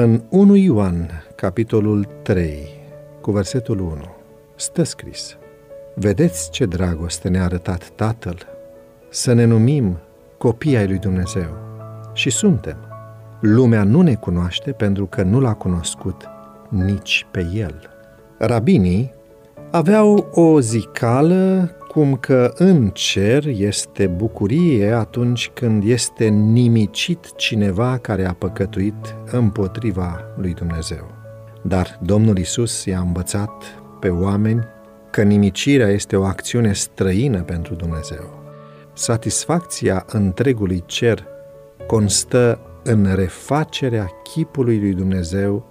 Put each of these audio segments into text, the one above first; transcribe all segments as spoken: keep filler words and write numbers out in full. În întâi Ioan, capitolul trei, cu versetul unu, stă scris: Vedeți ce dragoste ne-a arătat Tatăl, să ne numim copii ai lui Dumnezeu. Și suntem. Lumea nu ne cunoaște pentru că nu l-a cunoscut nici pe El. Rabinii aveau o zicală cum că în cer este bucurie atunci când este nimicit cineva care a păcătuit împotriva lui Dumnezeu. Dar Domnul Iisus i-a învățat pe oameni că nimicirea este o acțiune străină pentru Dumnezeu. Satisfacția întregului cer constă în refacerea chipului lui Dumnezeu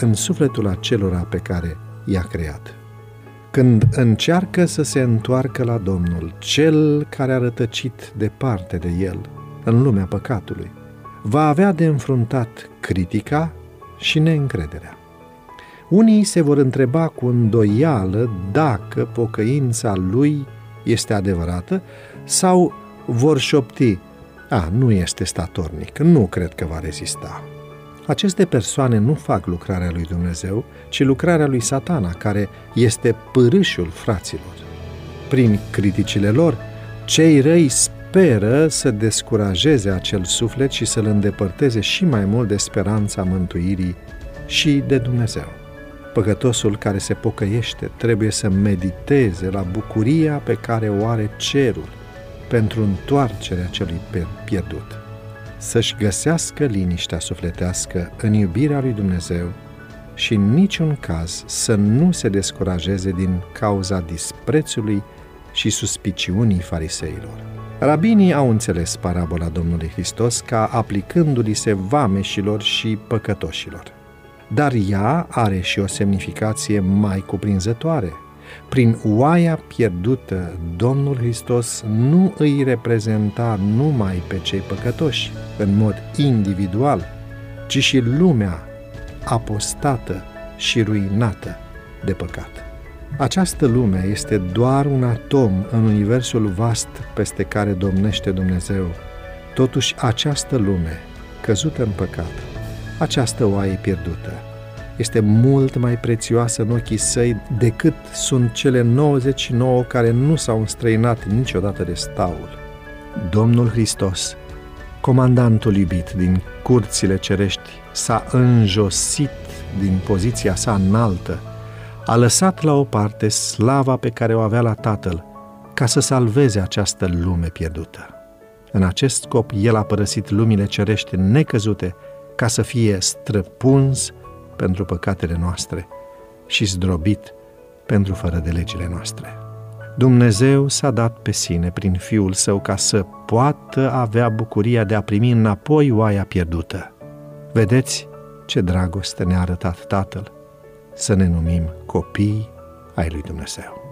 în sufletul acelora pe care i-a creat. Când încearcă să se întoarcă la Domnul, cel care a rătăcit departe de El, în lumea păcatului, va avea de înfruntat critica și neîncrederea. Unii se vor întreba cu îndoială dacă pocăința lui este adevărată sau vor șopti: a, nu este statornic, nu cred că va rezista. Aceste persoane nu fac lucrarea lui Dumnezeu, ci lucrarea lui Satana, care este pârâșul fraților. Prin criticile lor, cei răi speră să descurajeze acel suflet și să-l îndepărteze și mai mult de speranța mântuirii și de Dumnezeu. Păcătosul care se pocăiește trebuie să mediteze la bucuria pe care o are cerul pentru întoarcerea celui pierdut, să-și găsească liniștea sufletească în iubirea lui Dumnezeu și în niciun caz să nu se descurajeze din cauza disprețului și suspiciunii fariseilor. Rabinii au înțeles parabola Domnului Hristos ca aplicându-li se vameșilor și păcătoșilor. Dar ea are și o semnificație mai cuprinzătoare. Prin oaia pierdută, Domnul Hristos nu îi reprezenta numai pe cei păcătoși, în mod individual, ci și lumea apostată și ruinată de păcat. Această lume este doar un atom în universul vast peste care domnește Dumnezeu. Totuși, această lume, căzută în păcat, această oaie pierdută, este mult mai prețioasă în ochii Săi decât sunt cele nouăzeci și nouă care nu s-au înstrăinat niciodată de staul. Domnul Hristos, comandantul iubit din curțile cerești, s-a înjosit din poziția sa înaltă, a lăsat la o parte slava pe care o avea la Tatăl, ca să salveze această lume pierdută. În acest scop, El a părăsit lumile cerești necăzute ca să fie străpuns pentru păcatele noastre și zdrobit pentru fără de legile noastre. Dumnezeu s-a dat pe Sine prin Fiul Său ca să poată avea bucuria de a primi înapoi oaia pierdută. Vedeți ce dragoste ne-a arătat Tatăl, să ne numim copii ai lui Dumnezeu.